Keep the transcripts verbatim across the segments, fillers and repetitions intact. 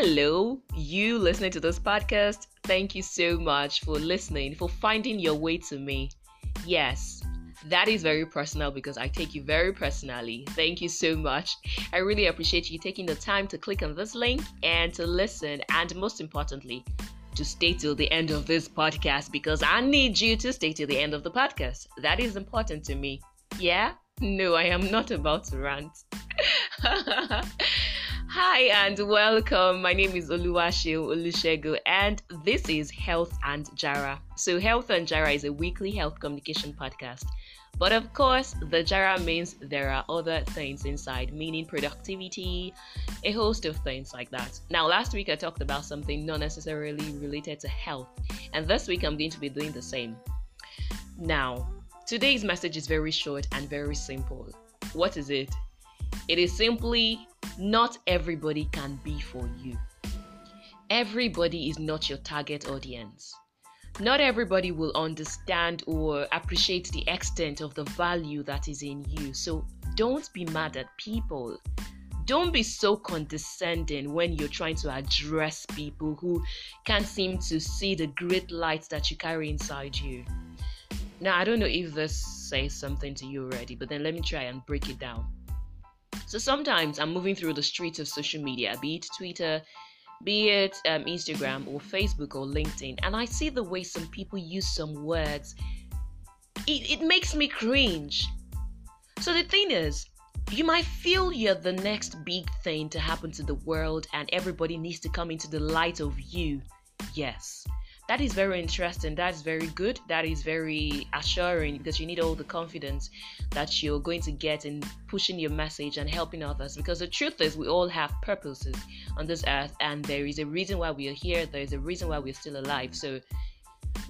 Hello, you listening to this podcast. Thank you so much for listening, for finding your way to me. Yes, that is very personal because I take you very personally. Thank you so much. I really appreciate you taking the time to click on this link and to listen, and most importantly, to stay till the end of this podcast, because I need you to stay till the end of the podcast. That is important to me. Yeah? No, I am not about to rant. Hi and welcome. My name is Oluwaseyi Oluwasego, and this is Health and Jara. So Health and Jara is a weekly health communication podcast. But of course, the Jara means there are other things inside, meaning productivity, a host of things like that. Now, last week I talked about something not necessarily related to health, and this week I'm going to be doing the same. Now, today's message is very short and very simple. What is it? It is simply, not everybody can be for you. Everybody is not your target audience. Not everybody will understand or appreciate the extent of the value that is in you. So don't be mad at people. Don't be so condescending when you're trying to address people who can't seem to see the great light that you carry inside you. Now, I don't know if this says something to you already, but then let me try and break it down. So sometimes I'm moving through the streets of social media, be it Twitter, be it um, Instagram or Facebook or LinkedIn, and I see the way some people use some words. It, it makes me cringe. So the thing is, you might feel you're the next big thing to happen to the world and everybody needs to come into the light of you. Yes, that is very interesting. That's very good. That is very assuring, because you need all the confidence that you're going to get in pushing your message and helping others. Because the truth is, we all have purposes on this earth, and there is a reason why we are here. There is a reason why we're still alive. So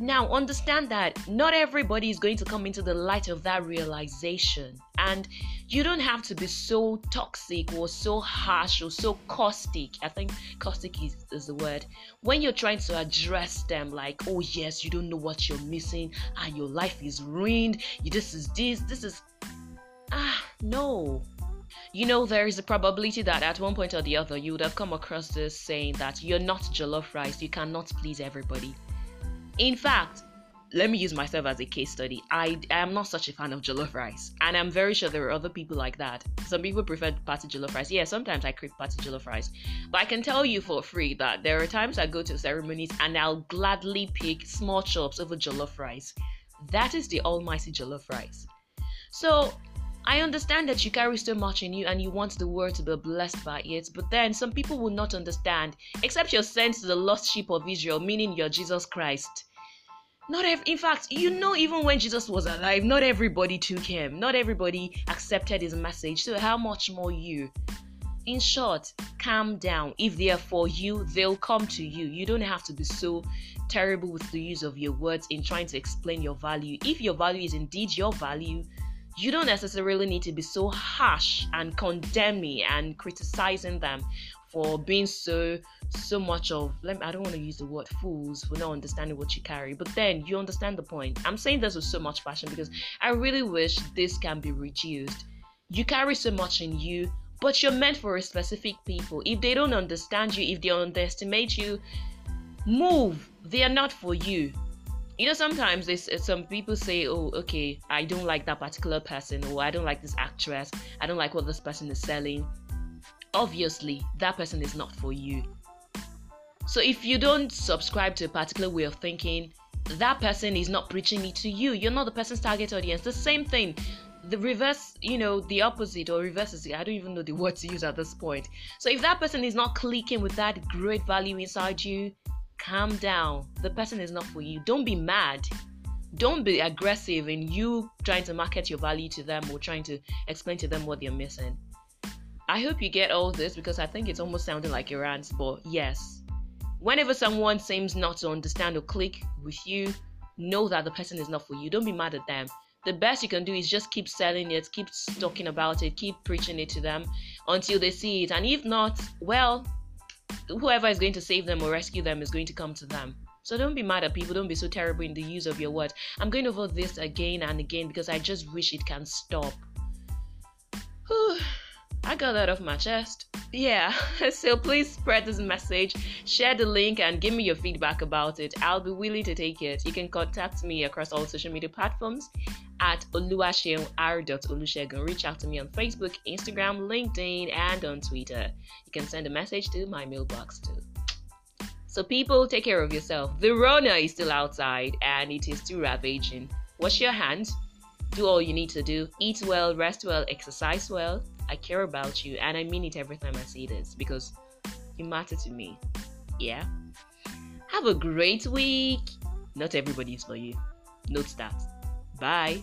now understand that not everybody is going to come into the light of that realization. And you don't have to be so toxic or so harsh or so caustic. I think caustic is, is the word. When you're trying to address them like, oh yes, you don't know what you're missing and your life is ruined. You, this is this, this is... Ah, no. You know, there is a probability that at one point or the other, you would have come across this saying that you're not jollof rice. You cannot please everybody. In fact, let me use myself as a case study. I, I am not such a fan of jollof rice, and I'm very sure there are other people like that. Some people prefer party jollof rice. Yeah, sometimes I crave party jollof rice, but I can tell you for free that there are times I go to ceremonies and I'll gladly pick small chops over jollof rice. That is the almighty jollof rice. So I understand that you carry so much in you and you want the world to be blessed by it, but then some people will not understand, except you're sent to the lost sheep of Israel, meaning you're Jesus Christ. Not ev- In fact, you know, even when Jesus was alive, not everybody took him. Not everybody accepted his message. So how much more you? In short, calm down. If they are for you, they'll come to you. You don't have to be so terrible with the use of your words in trying to explain your value. If your value is indeed your value, you don't necessarily need to be so harsh and condemning and criticizing them for being so, so much of, let me, I don't want to use the word fools for not understanding what you carry, but then you understand the point. I'm saying this with so much passion because I really wish this can be reduced. You carry so much in you, but you're meant for a specific people. If they don't understand you, if they underestimate you, move. They are not for you. You know, sometimes they, some people say, oh, okay, I don't like that particular person, or I don't like this actress, I don't like what this person is selling. Obviously, that person is not for you. So if you don't subscribe to a particular way of thinking, that person is not preaching it to you. You're not the person's target audience. The same thing. The reverse, you know, the opposite or reverse is, I don't even know the word to use at this point. So if that person is not clicking with that great value inside you, calm down. The person is not for you. Don't be mad. Don't be aggressive in you trying to market your value to them or trying to explain to them what they're missing. I hope you get all this, because I think it's almost sounding like a rant, but yes. Whenever someone seems not to understand or click with you, know that the person is not for you. Don't be mad at them. The best you can do is just keep selling it, keep talking about it, keep preaching it to them until they see it. And if not, well, whoever is going to save them or rescue them is going to come to them. So don't be mad at people. Don't be so terrible in the use of your words. I'm going over this again and again because I just wish it can stop. Whew. I got that off my chest. Yeah, so please spread this message, share the link, and give me your feedback about it. I'll be willing to take it. You can contact me across all social media platforms at Oluwaseyi R Oluwasego. Reach out to me on Facebook, Instagram, LinkedIn, and on Twitter. You can send a message to my mailbox too. So people, take care of yourself. The Rona is still outside and it is still ravaging. Wash your hands. Do all you need to do. Eat well, rest well, exercise well. I care about you, and I mean it every time I see this, because you matter to me. Yeah? Have a great week. Not everybody is for you. Note that. Bye.